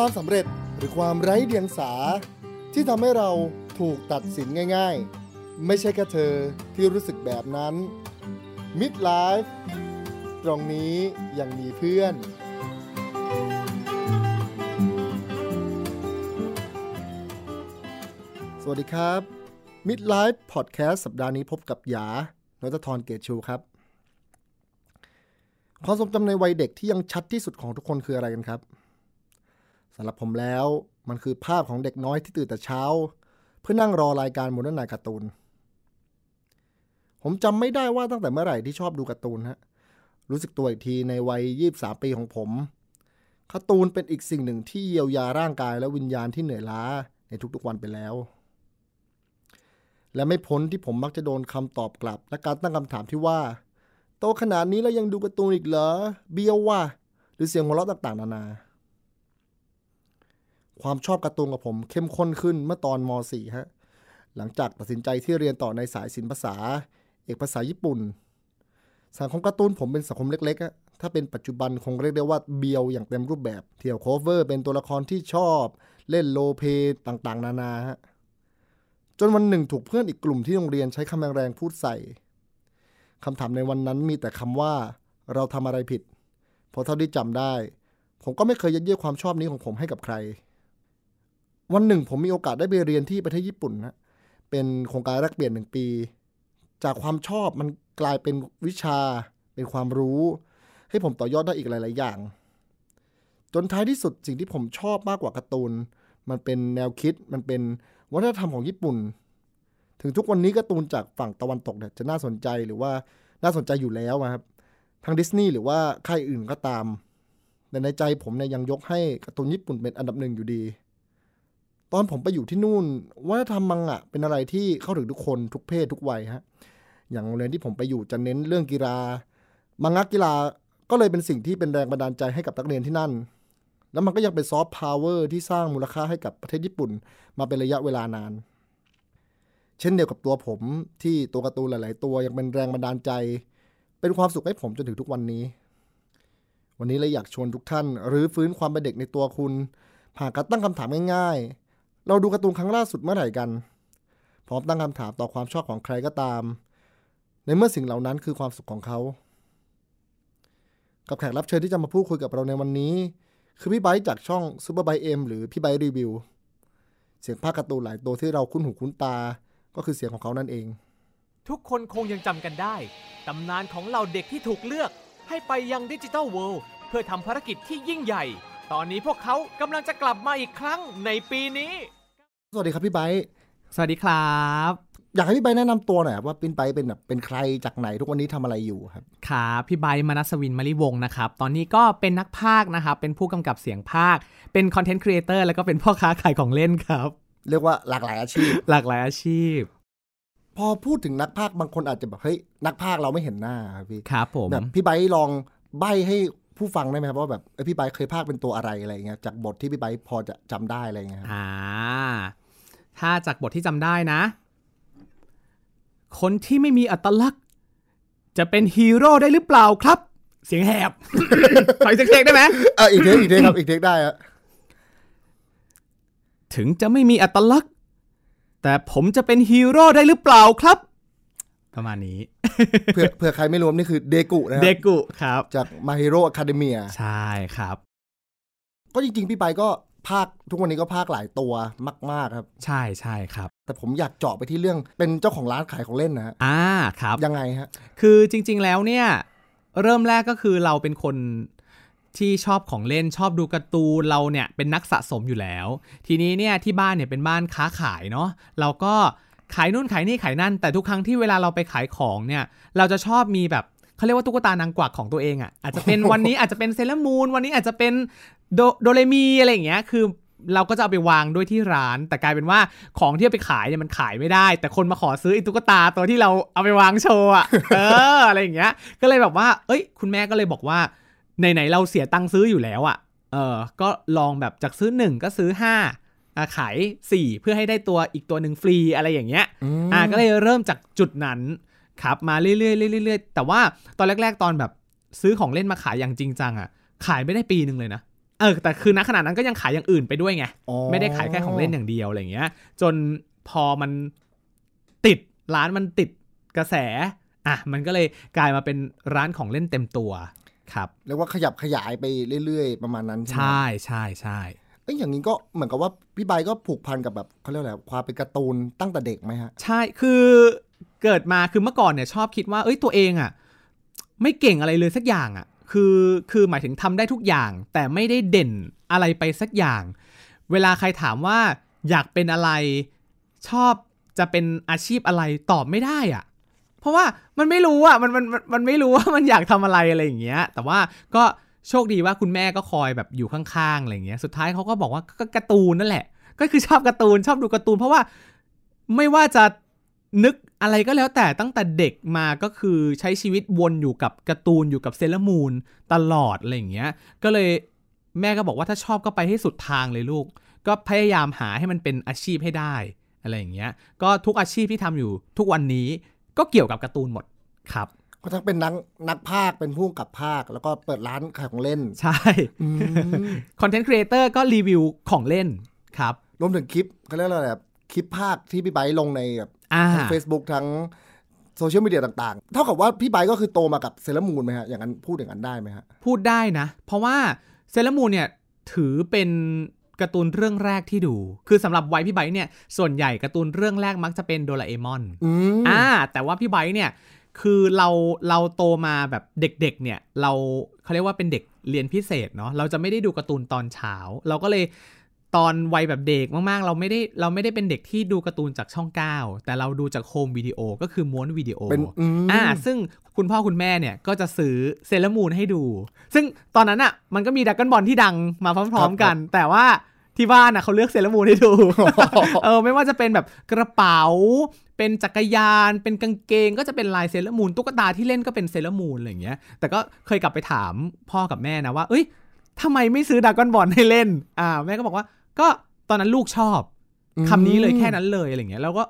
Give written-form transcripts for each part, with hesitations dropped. ความสำเร็จหรือความไร้เดียงสาที่ทำให้เราถูกตัดสินง่ายๆไม่ใช่แค่เธอที่รู้สึกแบบนั้น Midlife ตรงนี้ยังมีเพื่อนสวัสดีครับ Midlife Podcast สัปดาห์นี้พบกับหยาณัฐธร เกตุชูครับความทรงจำในวัยเด็กที่ยังชัดที่สุดของทุกคนคืออะไรกันครับสำหรับผมแล้วมันคือภาพของเด็กน้อยที่ตื่นแต่เช้าเพื่อนั่งรอรายการโมเดิร์นไนท์การ์ตูนผมจำไม่ได้ว่าตั้งแต่เมื่อไหร่ที่ชอบดูการ์ตูนฮะรู้สึกตัวอีกทีในวัย23ปีของผมการ์ตูนเป็นอีกสิ่งหนึ่งที่เยียวยาร่างกายและวิญญาณที่เหนื่อยล้าในทุกๆวันไปแล้วและไม่พ้นที่ผมมักจะโดนคำตอบกลับและการตั้งคำถามที่ว่าโตขนาดนี้แล้วยังดูการ์ตูนอีกเหรอเบี้ยวว่ะหรือเสียงหัวเราะต่างๆนานาความชอบการ์ตูนกับผมเข้มข้นขึ้นเมื่อตอนม.4 ฮะหลังจากตัดสินใจที่เรียนต่อในสายศิลปภาษาเอกภาษาญี่ปุ่นสังคมการ์ตูนผมเป็นสังคมเล็กๆฮะถ้าเป็นปัจจุบันคงเรียกได้ว่าเบียวอย่างเต็มรูปแบบเที่ยวโคเวอร์เป็นตัวละครที่ชอบเล่นโลเพต่างๆนานาฮะจนวันหนึ่งถูกเพื่อนอีกกลุ่มที่โรงเรียนใช้คำแรงๆพูดใส่คำถามในวันนั้นมีแต่คำว่าเราทำอะไรผิดพอเท่าที่จำได้ผมก็ไม่เคยยัดเยียดความชอบนี้ของผมให้กับใครวันหนึ่งผมมีโอกาสได้ไปเรียนที่ประเทศญี่ปุ่นนะเป็นโครงการแลกเปลี่ยน1ปีจากความชอบมันกลายเป็นวิชาเป็นความรู้ให้ผมต่อยอดได้อีกหลายๆอย่างจนท้ายที่สุดสิ่งที่ผมชอบมากกว่าการ์ตูนมันเป็นแนวคิดมันเป็นวัฒนธรรมของญี่ปุ่นถึงทุกวันนี้การ์ตูนจากฝั่งตะวันตกเนี่ยจะน่าสนใจหรือว่าน่าสนใจอยู่แล้วครับทางดิสนีย์หรือว่าค่ายอื่นก็ตามแต่ในใจผมเนี่ยยังยกให้การ์ตูนญี่ปุ่นเป็นอันดับหนึ่งอยู่ดีตอนผมไปอยู่ที่นู่นวัฒนธรรมมังงะเป็นอะไรที่เข้าถึงทุกคนทุกเพศทุกวัยฮะอย่างโรงเรียนที่ผมไปอยู่จะเน้นเรื่องกีฬามังงะกีฬาก็เลยเป็นสิ่งที่เป็นแรงบันดาลใจให้กับนักเรียนที่นั่นแล้วมันก็ยังเป็นซอฟต์พาวเวอร์ที่สร้างมูลค่าให้กับประเทศญี่ปุ่นมาเป็นระยะเวลานานเช่นเดียวกับตัวผมที่ตัวการ์ตูนหลายๆตัวยังเป็นแรงบันดาลใจเป็นความสุขให้ผมจนถึงทุกวันนี้วันนี้เลยอยากชวนทุกท่านรื้อฟื้นความเป็นเด็กในตัวคุณผ่านการตั้งคำถามง่ายๆเราดูการ์ตูนครั้งล่าสุดเมื่อไหร่กันพร้อมตั้งคำถามต่อความชอบของใครก็ตามในเมื่อสิ่งเหล่านั้นคือความสุขของเขากับแขกรับเชิญที่จะมาพูดคุยกับเราในวันนี้คือพี่ไบค์จากช่อง Super Bike M หรือพี่ไบค์รีวิวเสียงภาคการ์ตูนหลายตัวที่เราคุ้นหูคุ้นตาก็คือเสียงของเขานั่นเองทุกคนคงยังจำกันได้ตำนานของเหล่าเด็กที่ถูกเลือกให้ไปยัง Digital World เพื่อทำภารกิจที่ยิ่งใหญ่ตอนนี้พวกเขากำลังจะกลับมาอีกครั้งในปีนี้สวัสดีครับพี่ไบค์สวัสดีครับอยากให้พี่ไบค์แนะนำตัวหน่อยว่าพี่ไบค์เป็นใครจากไหนทุกวันนี้ทำอะไรอยู่ครับครับพี่ไบค์มนัสวินมลิวงศ์นะครับตอนนี้ก็เป็นนักพากย์นะครับเป็นผู้กำกับเสียงพากย์เป็นคอนเทนต์ครีเอเตอร์แล้วก็เป็นพ่อค้าขายของเล่นครับเรียกว่าหลากหลายอาชีพหลากหลายอาชีพพอพูดถึงนักพากย์บางคนอาจจะแบบเฮ้ยนักพากย์เราไม่เห็นหน้าครับพี่ครับผมแบบพี่ไบค์ลองใบ้ให้ผู้ฟังได้ไหมครับว่าแบบพี่ไบค์เคยพากย์เป็นตัวอะไรอะไรเงี้ยจากบทที่พี่ไบค์พอจะจำได้อะไรเงี้ยถ้าจากบทที่จำได้นะคนที่ไม่มีอัตลักษณ์จะเป็นฮีโร่ได้หรือเปล่าครับเสียงแหบขออีกเทคได้ไหมอีกเทคครับอีกเทคได้อะถึงจะไม่มีอัตลักษณ์แต่ผมจะเป็นฮีโร่ได้หรือเปล่าครับประมาณนี้ เผื่อใครไม่รู้นี่คือเดกุนะครับเดกุครับจาก My Hero Academia ใช่ครับก็จริงๆพี่ไปก็พากทุกวันนี้ก็พากหลายตัวมากๆครับใช่ๆครับแต่ผมอยากเจาะไปที่เรื่องเป็นเจ้าของร้านขายของเล่นนะฮะครับยังไงฮะคือจริงๆแล้วเนี่ยเริ่มแรกก็คือเราเป็นคนที่ชอบของเล่นชอบดูการ์ตูนเราเนี่ยเป็นนักสะสมอยู่แล้วทีนี้เนี่ยที่บ้านเนี่ยเป็นบ้านค้าขายเนาะเราก็ขายนู่นขายนี่ขายนั่นแต่ทุกครั้งที่เวลาเราไปขายของเนี่ยเราจะชอบมีแบบเขาเรียกว่าตุ๊กตานางกวักของตัวเองอ่ะอาจจะเป็นวันนี้อาจจะเป็นเซเลอร์มูนวันนี้อาจจะเป็นโดเรมีอะไรอย่างเงี้ยคือเราก็จะเอาไปวางด้วยที่ร้านแต่กลายเป็นว่าของที่เอาไปขายเนี่ยมันขายไม่ได้แต่คนมาขอซื้อไอ้ตุ๊กตาตัวที่เราเอาไปวางโชว์อ่ะ อะไรอย่างเงี้ยก็เลยแบบว่าเอ้ยคุณแม่ก็เลยบอกว่าไหนๆเราเสียตังค์ซื้ออยู่แล้วอ่ะก็ลองแบบจากซื้อ1ก็ซื้อ5ขาย4เพื่อให้ได้ตัวอีกตัวนึงฟรีอะไรอย่างเงี้ยก็เลยเริ่มจากจุดนั้นครับมาเรื่อยๆแต่ว่าตอนแรกๆตอนแบบซื้อของเล่นมาขายอย่างจริงจังอ่ะขายไม่ได้ปีนึงเลยนะ แต่คือณขณะนั้นก็ยังขายอย่างอื่นไปด้วยไงไม่ได้ขายแค่ของเล่นอย่างเดียวอะไรเงี้ยจนพอมันติดร้านมันติดกระแสมันก็เลยกลายมาเป็นร้านของเล่นเต็มตัวครับเรียกว่าขยับขยายไปเรื่อยๆประมาณนั้นใช่ไหมใช่อย่างนี้ก็เหมือนกับว่าพี่ใบก็ผูกพันกับแบบเขาเรียกอะไรความเป็นการ์ตูนตั้งแต่เด็กไหมฮะใช่คือเกิดมาคือเมื่อก่อนเนี่ยชอบคิดว่าเอ้ยตัวเองไม่เก่งอะไรเลยสักอย่างคือหมายถึงทำได้ทุกอย่างแต่ไม่ได้เด่นอะไรไปสักอย่างเวลาใครถามว่าอยากเป็นอะไรชอบจะเป็นอาชีพอะไรตอบไม่ได้เพราะว่ามันไม่รู้มันไม่รู้ว่ามันอยากทำอะไรอะไรอย่างเงี้ยแต่ว่าก็โชคดีว่าคุณแม่ก็คอยแบบอยู่ข้างๆอะไรอย่างเงี้ยสุดท้ายเขาก็บอกว่าก็การ์ตูนนั่นแหละก็คือชอบการ์ตูนชอบดูการ์ตูนเพราะว่าไม่ว่าจะนึกอะไรก็แล้วแต่ตั้งแต่เด็กมาก็คือใช้ชีวิตวนอยู่กับการ์ตูนอยู่กับเซเลอร์มูนตลอดอะไรอย่างเงี้ยก็เลยแม่ก็บอกว่าถ้าชอบก็ไปให้สุดทางเลยลูกก็พยายามหาให้มันเป็นอาชีพให้ได้อะไรอย่างเงี้ยก็ทุกอาชีพที่ทำอยู่ทุกวันนี้ก็เกี่ยวกับการ์ตูนหมดครับก็ทั้งเป็นนักพากย์เป็นผู้กำกับพากย์แล้วก็เปิดร้านขายของเล่นใช่คอนเทนต์ครีเอเตอร์ก็รีวิวของเล่นครับรวมถึงคลิปเขาเรียกอะไรแบบคลิปพากย์ที่พี่ไบค์ลงในแบบทั้ง Facebook ทั้งโซเชียลมีเดียต่างๆเท่ากับว่าพี่ไบค์ก็คือโตมากับเซเลอร์มูนไหมฮะอย่างนั้นพูดอย่างนั้นได้ไหมฮะพูดได้นะเพราะว่าเซเลอร์มูนเนี่ยถือเป็นการ์ตูนเรื่องแรกที่ดูคือสำหรับวัยพี่ไบค์เนี่ยส่วนใหญ่การ์ตูนเรื่องแรกมักจะเป็นโดราเอมอนแต่ว่าพี่ไบค์เนี่ยคือเราโตมาแบบเด็กๆเนี่ยเขาเรียกว่าเป็นเด็กเรียนพิเศษเนาะเราจะไม่ได้ดูการ์ตูนตอนเช้าเราก็เลยตอนวัยแบบเด็กมากๆเราไม่ได้เป็นเด็กที่ดูการ์ตูนจากช่อง9แต่เราดูจากโฮมวิดีโอก็คือม้วนวิดีโอซึ่งคุณพ่อคุณแม่เนี่ยก็จะซื้อเซเลอร์มูนให้ดูซึ่งตอนนั้นอ่ะมันก็มีดราก้อนบอลที่ดังมาพร้อมๆกันแต่ว่าที่บ้านเขาเลือกเซเลอร์มูนให้ดู ไม่ว่าจะเป็นแบบกระเป๋าเป็นจักรยานเป็นกางเกงก็จะเป็นลายเซเลอร์มูนตุ๊กตาที่เล่นก็เป็นเซเลอร์มูนอะไรอย่างเงี้ยแต่ก็เคยกลับไปถามพ่อกับแม่นะว่าเอ้ยทำไมไม่ซื้อดราก้อนบอลให้เล่นแม่ก็บอกว่าก็ตอนนั้นลูกชอบคำนี้เลยแค่นั้นเลยอะไรอย่างเงี้ยแล้วก็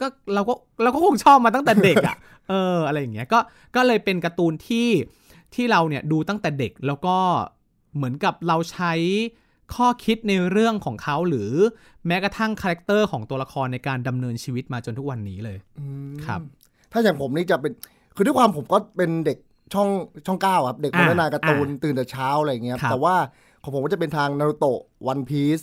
ก็เราก็คงชอบมาตั้งแต่เด็กอะไรอย่างเงี้ยก็เลยเป็นการ์ตูนที่เราเนี่ยดูตั้งแต่เด็กแล้วก็เหมือนกับเราใช้ข้อคิดในเรื่องของเขาหรือแม้กระทั่งคาแรคเตอร์ของตัวละครในการดำเนินชีวิตมาจนทุกวันนี้เลยครับถ้าอย่างผมนี่จะเป็นคือด้วยความผมก็เป็นเด็กช่อง9ครับเด็กพัฒนาการ์ตูนตื่นแต่เช้าอะไรอย่างเงี้ยแต่ว่าของผมก็จะเป็นทางนารูโตะวันพีซ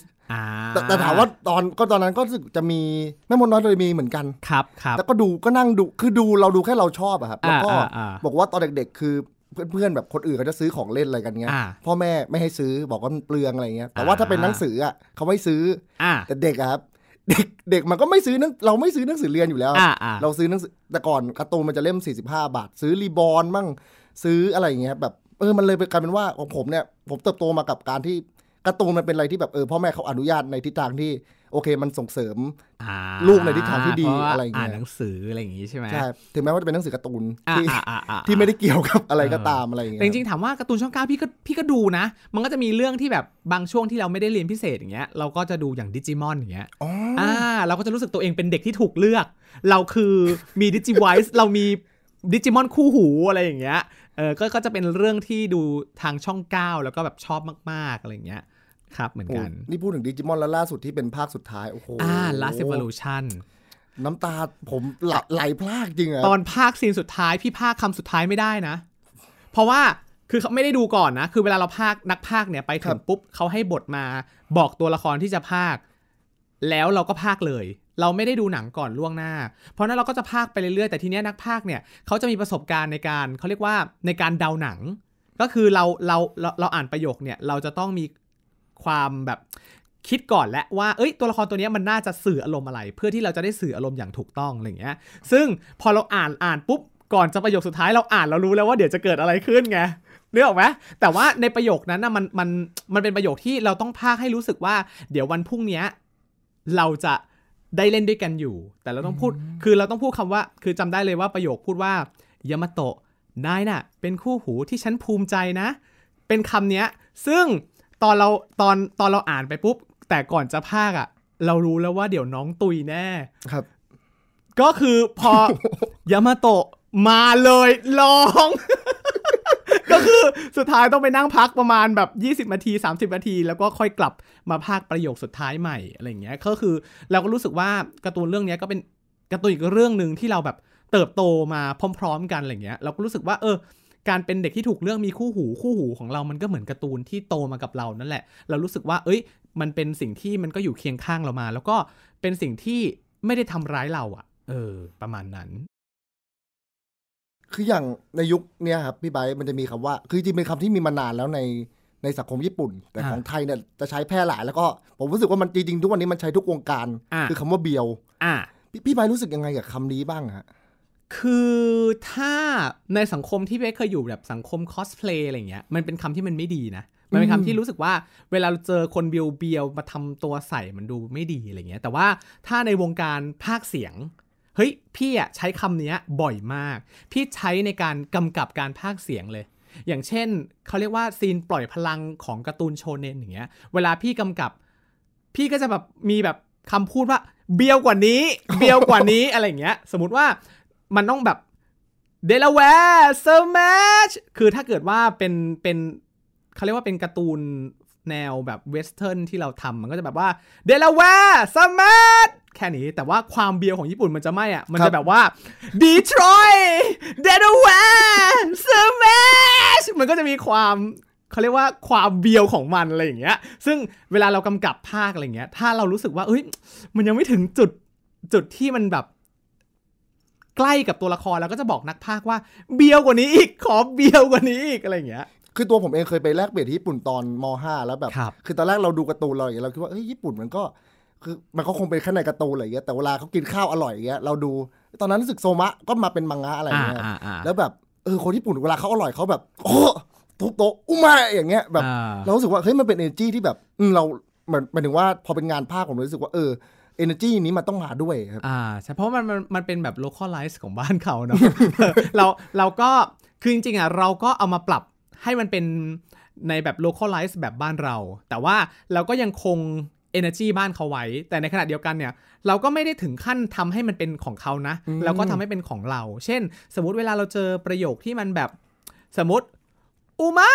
แต่ถามว่าตอนนั้นก็รู้สึกจะมีแม่มดน้อยเลยมีเหมือนกันครับแล้วก็ดูก็นั่งดูคือดูเราดูแค่เราชอบครับแล้วก็บอกว่าตอนเด็กๆคือเพื่อนๆแบบคนอื่นเขาจะซื้อของเล่นอะไรกันเงี้ยพ่อแม่ไม่ให้ซื้อบอกว่ามันเปลืองอะไรเงี้ยแต่ว่าถ้าเป็นหนังสือเขาไม่ซื้อแต่เด็กครับเด็กมันก็ไม่ซื้อเราไม่ซื้อหนังสือเรียนอยู่แล้วเราซื้อหนังสือแต่ก่อนการ์ตูนมันจะเล่ม45 บาทซื้อรีบอนมั่งซื้ออะไรอย่างเงี้ยแบบมันเลยกลายเป็นว่าของผมเนี่ยผมเติบโตมากับการที่การ์ตูนมันเป็นอะไรที่แบบพ่อแม่เขาอนุญาตในทิศทางที่โอเคมันส่งเสริมลูกในทิศทางที่ดีอะไรอย่างเงี้ยหนังสืออะไรอย่างงี้ใช่ไหมใช่ถึงแม้ว่าจะเป็นหนังสือการ์ตูนที่ไม่ได้เกี่ยวกับอะไรก็ตามอะไรอย่างเงี้ยจริงๆถามว่าการ์ตูนช่อง9พี่ก็ดูนะมันก็จะมีเรื่องที่แบบบางช่วงที่เราไม่ได้เรียนพิเศษอย่างเงี้ยเราก็จะดูอย่างดิจิมอนอย่างเงี้ยเราก็จะรู้สึกตัวเองเป็นเด็กที่ถูกเลือกเราคือมีดิจิไวส์เรามีดิจิมอนคู่หูอะไรอย่างเงี้ยก็จะเป็นเรื่องที่ดูทางช่อง9แล้วก็แบบชอบมากๆอะไรอย่างเงี้ยครับเหมือนกันนี่พูดถึงดิจิมอนแล้วล่าสุดที่เป็นภาคสุดท้ายโอ้โหLast Evolution น้ำตาผมไหลพรากจริงอะตอนภาคซีนสุดท้ายพี่ภาคคำสุดท้ายไม่ได้นะเพราะว่าคือไม่ได้ดูก่อนนะคือเวลาเราภาคนักภาคเนี่ยไปถึงปุ๊บเขาให้บทมาบอกตัวละครที่จะภาคแล้วเราก็ภาคเลยเราไม่ได้ดูหนังก่อนล่วงหน้าเพราะนั้นเราก็จะพากไปเรื่อยๆแต่ทีเนี้ยนักพากเนี่ยเขาจะมีประสบการณ์ในการเขาเรียกว่าในการเดาหนังก็คือเราอ่านประโยคเนี่ยเราจะต้องมีความแบบคิดก่อนและว่าเอ้ยตัวละครตัวนี้มันน่าจะสื่ออารมณ์อะไรเพื่อที่เราจะได้สื่ออารมณ์อย่างถูกต้องอะไรอย่างเงี้ยซึ่งพอเราอ่านปุ๊บก่อนจะประโยคสุดท้ายเราอ่านเรารู้แล้วว่าเดี๋ยวจะเกิดอะไรขึ้นไงนึกออกไหมแต่ว่าในประโยคนั้นนะมันเป็นประโยคที่เราต้องพากให้รู้สึกว่าเดี๋ยววันพรุ่งนี้เราจะได้เล่นด้วยกันอยู่แต่เราต้องพูดคือเราต้องพูดคำว่าคือจำได้เลยว่าประโยคพูดว่ายามาโตะนายน่ะเป็นคู่หูที่ฉันภูมิใจนะเป็นคำเนี้ยซึ่งตอนเราอ่านไปปุ๊บแต่ก่อนจะพากอ่ะเรารู้แล้วว่าเดี๋ยวน้องตุยแน่ครับก็คือพอ ยามาโตะมาเลยร้องก็ คือสุดท้ายต้องไปนั่งพักประมาณแบบ20นาที30นาทีแล้วก็ค่อยกลับมาพากประโยคสุดท้ายใหม่อะไรอย่างเงี้ยก็คือเราก็รู้สึกว่าการ์ตูนเรื่องนี้ก็เป็นการ์ตูนอีกเรื่องนึงที่เราแบบเติบโตมาพร้อมๆกันอะไรอย่างเงี้ยเราก็รู้สึกว่าการเป็นเด็กที่ถูกเรื่องมีคู่หูของเรามันก็เหมือนการ์ตูนที่โตมากับเรานั่นแหละเรารู้สึกว่ามันเป็นสิ่งที่มันก็อยู่เคียงข้างเรามาแล้วก็เป็นสิ่งที่ไม่ได้ทำร้ายเราอะประมาณนั้นคืออย่างในยุคเนี้ยครับพี่ไบมันจะมีคำว่าคือจริงเป็นคำที่มีมานานแล้วในสังคมญี่ปุ่นแต่ของไทยเนี่ยจะใช้แพร่หลายแล้วก็ผมรู้สึกว่ามันจริงๆทุกวันนี้มันใช้ทุกวงการคือคำว่าเบียวพี่ไบรู้สึกยังไงกับคำนี้บ้างฮะคือถ้าในสังคมที่พี่เคยอยู่แบบสังคมคอสเพลย์อะไรเงี้ยมันเป็นคำที่มันไม่ดีนะมันเป็นคำที่รู้สึกว่าเวลาเราเจอคนเบียวๆมาทำตัวใส่มันดูไม่ดีอะไรเงี้ยแต่ว่าถ้าในวงการพากย์เสียงเฮ้ยพี่อ่ะใช้คำนี้บ่อยมากพี่ใช้ในการกำกับการพากย์เสียงเลยอย่างเช่นเขาเรียกว่าซีนปล่อยพลังของการ์ตูนโชเน็นอย่างเงี้ยเวลาพี่กำกับพี่ก็จะแบบมีแบบคำพูดว่าเบียวกว่านี้ เบียวกว่านี้อะไรเงี้ยสมมติว่ามันต้องแบบเดลาแวร์เซอร์แมชคือถ้าเกิดว่าเป็นเขาเรียกว่าเป็นการ์ตูนแนวแบบเวสเทิร์นที่เราทำมันก็จะแบบว่าเดลาแวร์เซอร์แมชแค่นี้แต่ว่าความเบียวของญี่ปุ่นมันจะไม่อ่ะมันจะแบบว่าดีทรอยต์เดลาแวร์เซอร์แมชมันก็จะมีความเขาเรียกว่าความเบียวของมันอะไรอย่างเงี้ยซึ่งเวลาเรากำกับภาคอะไรอย่างเงี้ยถ้าเรารู้สึกว่าเอ้ยมันยังไม่ถึงจุดที่มันแบบใกล้กับตัวละครแล้วก็จะบอกนักพากย์ว่าเบียวกว่านี้อีกขอเบียวกว่านี้อีกอะไรอย่างเงี้ยคือตัวผมเองเคยไปแลกเปลี่ยนที่ญี่ปุ่นตอนม.5 แล้วแบบคือตอนแรกเราดูการ์ตูนเราอย่างเงี้ยเราคิดว่าเฮ้ยญี่ปุ่นมันก็คือมันก็คงเป็นแค่ในการ์ตูนอะไรอย่างเงี้ยแต่เวลาเขากินข้าวอร่อยอย่างเงี้ยเราดูตอนนั้นรู้สึกโซมะก็มาเป็นมังงะอะไรอย่างเงี้ยแล้วแบบคนญี่ปุ่นเวลาเขาอร่อยเขาแบบโอ้ทุบโต๊ะอุมาอย่างเงี้ยแบบเรารู้สึกว่าเฮ้ยมันเป็นเอเนอร์จี้ที่แบบเราหมายถึงว่าพอเป็นงานพากย์ผมรู้สึกว่าenergy นี้มันต้องมาด้วยครับใช่เพราะมันเป็นแบบ localize ของบ้านเขาเนาะ เราก็คือจริงๆอ่ะเราก็เอามาปรับให้มันเป็นในแบบ localize แบบบ้านเราแต่ว่าเราก็ยังคง energy บ้านเขาไว้แต่ในขณะเดียวกันเนี่ยเราก็ไม่ได้ถึงขั้นทำให้มันเป็นของเขานะเราก็ทำให้เป็นของเราเช่นสมมติเวลาเราเจอประโยคที่มันแบบสมมติอูมา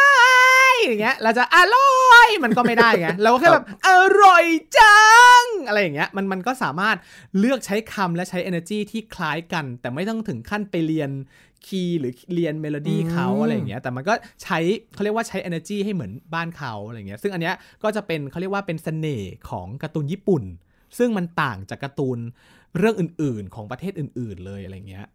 อย่างเงี้ยเราจะอร่อยมันก็ไม่ได้ไงเราก็แค่แบบอร่อยจังอะไรอย่างเงี้ยมันก็สามารถเลือกใช้คำและใช้ energy ที่คล้ายกันแต่ไม่ต้องถึงขั้นไปเรียนคีย์หรือเรียนเมโลดี้เขาอะไรอย่างเงี้ยแต่มันก็ใช้เขาเรียกว่าใช้ energy ให้เหมือนบ้านเขาอะไรอย่างเงี้ยซึ่งอันเนี้ยก็จะเป็นเขาเรียกว่าเป็นเสน่ห์ของการ์ตูนญี่ปุ่นซึ่งมันต่างจากการ์ตูนเรื่องอื่นๆของประเทศอื่นๆเลยอะไรเงี้ย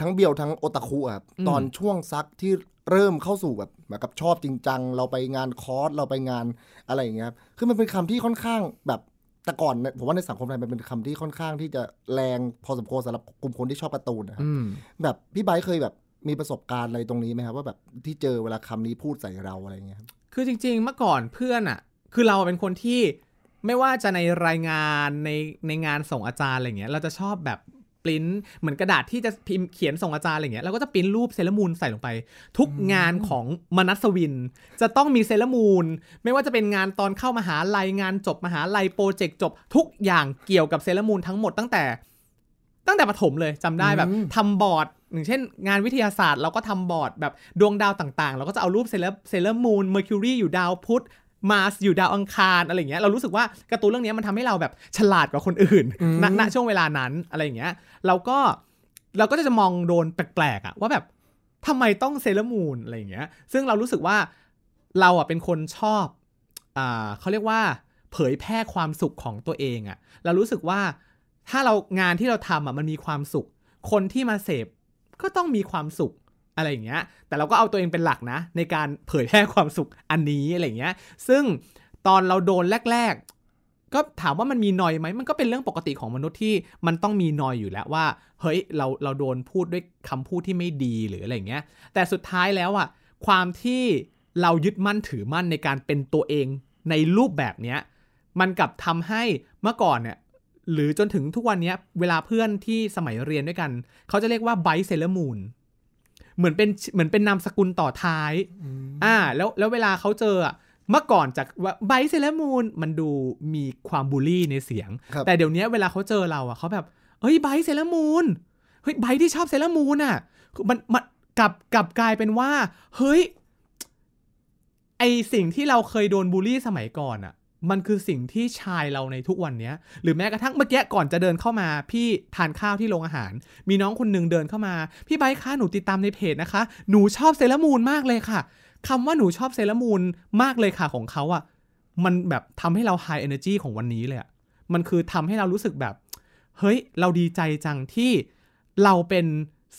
ทั้งเบียวทั้งโอตาคุครับตอนช่วงซักที่เริ่มเข้าสู่แบบเหมือนกับชอบจริงจังเราไปงานคอร์สเราไปงานอะไรอย่างเงี้ยครับคือมันเป็นคำที่ค่อนข้างแบบแต่ก่อนผมว่าในสังคมไทยมันเป็นคำที่ค่อนข้างที่จะแรงพอสมควรสำหรับกลุ่มคนที่ชอบการ์ตูนนะครับแบบพี่ไบค์เคยแบบมีประสบการณ์อะไรตรงนี้ไหมครับว่าแบบที่เจอเวลาคำนี้พูดใส่เราอะไรเงี้ยคือจริงๆเมื่อก่อนเพื่อนอ่ะคือเราเป็นคนที่ไม่ว่าจะในรายงานในงานส่งอาจารย์อะไรเงี้ยเราจะชอบแบบปริ้นเหมือนกระดาษที่จะพิมพ์เขียนส่งอาจารย์อะไรเงี้ยแล้วก็จะปริ้นรูปเซเลอร์มูนใส่ลงไปทุกงานของมนัสวินจะต้องมีเซเลอร์มูนไม่ว่าจะเป็นงานตอนเข้ามหาลัยงานจบมหาลัยโปรเจกต์จบทุกอย่างเกี่ยวกับเซเลอร์มูนทั้งหมดตั้งแต่ประถมเลยจำได้แบบทำบอร์ดอย่างเช่นงานวิทยาศาสตร์เราก็ทำบอร์ดแบบดวงดาวต่างๆเราก็จะเอารูปเซเลอร์มูนเมอร์คิวรีอยู่ดาวพุธมาสอยู่ดาวอังคารอะไรอย่างเงี้ยเรารู้สึกว่าการ์ตูนเรื่องนี้มันทำให้เราแบบฉลาดกว่าคนอื่นณช่วงเวลานั้นอะไรอย่างเงี้ยเราก็จะมองโดนแปลกๆอ่ะว่าแบบทำไมต้องเซเลอร์มูนอะไรอย่างเงี้ยซึ่งเรารู้สึกว่าเราอ่ะเป็นคนชอบเขาเรียกว่าเผยแพร่ความสุขของตัวเองอ่ะเรารู้สึกว่าถ้าเรางานที่เราทำอ่ะมันมีความสุขคนที่มาเสพก็ต้องมีความสุขอะไรอย่างเงี้ยแต่เราก็เอาตัวเองเป็นหลักนะในการเผยแพร่ความสุขอันนี้อะไรอย่างเงี้ยซึ่งตอนเราโดนแรกๆก็ถามว่ามันมีนอยไหมมันก็เป็นเรื่องปกติของมนุษย์ที่มันต้องมีนอยอยู่แล้วว่าเฮ้ยเราโดนพูดด้วยคำพูดที่ไม่ดีหรืออะไรอย่างเงี้ยแต่สุดท้ายแล้วอ่ะความที่เรายึดมั่นถือมั่นในการเป็นตัวเองในรูปแบบเนี้ยมันกลับทำให้เมื่อก่อนเนี่ยหรือจนถึงทุกวันนี้เวลาเพื่อนที่สมัยเรียนด้วยกันเขาจะเรียกว่าไบเซเลอร์มูนเหมือนเป็นนามสกุลต่อท้ายแล้วเวลาเขาเจอเมื่อก่อนจากว่าไบเซเลอร์มูนมันดูมีความบูลลี่ในเสียงแต่เดี๋ยวนี้เวลาเขาเจอเราอ่ะเขาแบบเฮ้ยไบเซเลอร์มูนเฮ้ยไบที่ชอบเซเลอร์มูนอ่ะมัน กลับกลายเป็นว่าเฮ้ยไอสิ่งที่เราเคยโดนบูลลี่สมัยก่อนอ่ะมันคือสิ่งที่ชายเราในทุกวันนี้หรือแม้กระทั่งเมื่อกี้ก่อนจะเดินเข้ามาพี่ทานข้าวที่โรงอาหารมีน้องคนหนึ่งเดินเข้ามาพี่ไบค์คะหนูติดตามในเพจนะคะหนูชอบเซเลอร์มูนมากเลยค่ะคำว่าหนูชอบเซเลอร์มูนมากเลยค่ะของเขาอ่ะมันแบบทำให้เราไฮเอเนอร์จีของวันนี้เลยอ่ะมันคือทำให้เรารู้สึกแบบเฮ้ยเราดีใจจังที่เราเป็น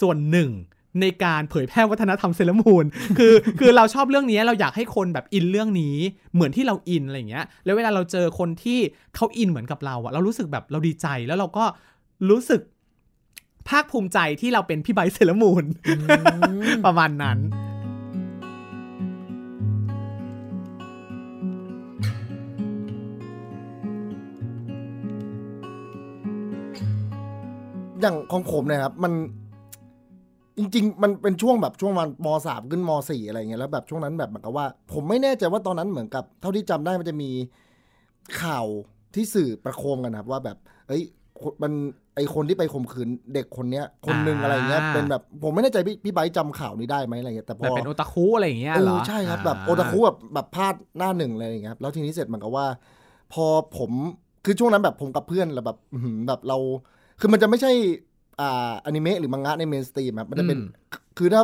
ส่วนหนึ่งในการเผยแพร่วัฒนธรรมเซเลอร์มูน คือเราชอบเรื่องนี้เราอยากให้คนแบบอินเรื่องนี้เหมือนที่เราอินอะไรอย่างเงี้ยแล้วเวลาเราเจอคนที่เขาอินเหมือนกับเราอะเรารู้สึกแบบเราดีใจแล้วเราก็รู้สึกภาคภูมิใจที่เราเป็นพี่ไบค์เซเลอร์มูน ประมาณนั้นอย่างของผมเนี่ยครับมันจริงๆมันเป็นช่วงแบบช่วงวันม.3 ขึ้นม.4 อะไรเงี้ยแล้วแบบช่วงนั้นแบบเหมือนกับว่าผมไม่แน่ใจว่าตอนนั้นเหมือนกับเท่าที่จำได้มันจะมีข่าวที่สื่อประโคมกันครับว่าแบบเอ้ยมันไอคนที่ไปข่มขืนเด็กคนเนี้ยคนนึงอะไรเงี้ยเป็นแบบผมไม่แน่ใจพี่ไบค์จำข่าวนี้ได้ไหมอะไรเงี้ยแต่พอเป็นโอตาคุอะไรเงี้ยเหรอใช่ครับแบบโอตาคุแบบพลาดหน้าหนึ่งอะไรอย่างเงี้ยครับแล้วทีนี้เสร็จเหมือนกับว่าพอผมคือช่วงนั้นแบบผมกับเพื่อนแล้วแบบเราคือมันจะไม่ใช่อนิเมะหรือมังงะในเมนสตรีมครับมันจะเป็นคือถ้า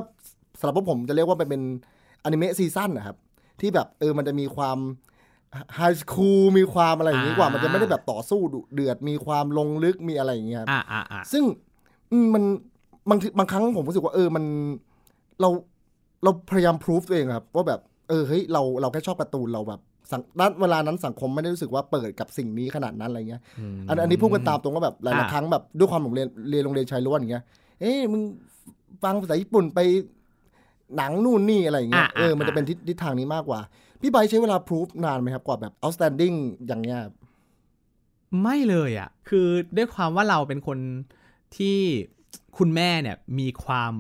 สำหรับผมจะเรียกว่าเป็นอนิเมะซีซั่นนะครับที่แบบมันจะมีความไฮสคูลมีความอะไรอย่างนี้กว่ามันจะไม่ได้แบบต่อสู้ดุเดือดมีความลงลึกมีอะไรอย่างเงี้ยซึ่งมันบางครั้งผมรู้สึกว่ามันเราพยายามพิสูจน์ตัวเองครับว่าแบบเฮ้ยเราแค่ชอบการ์ตูนเราแบบณเวลานั้นสังคมไม่ได้รู้สึกว่าเปิดกับสิ่งนี้ขนาดนั้นอะไรเงี้ยอันนี้พูดกันตามตรงก็แบบหลายครั้งแบบด้วยความผมเรียนโรงเรียนชายล้วนอย่างเงี้ยเอ้ยมึงฟังภาษาญี่ปุ่นไปหนังนู่นนี่อะไรเงี้ยมันจะเป็นทิศทางนี้มากกว่าพี่ไบค์ใช้เวลาพิสูจน์นานไหมครับกว่าแบบ outstanding อย่างเงี้ยไม่เลยอ่ะคือด้วยความว่าเราเป็นคนที่คุณแม่เนี่ยมีความ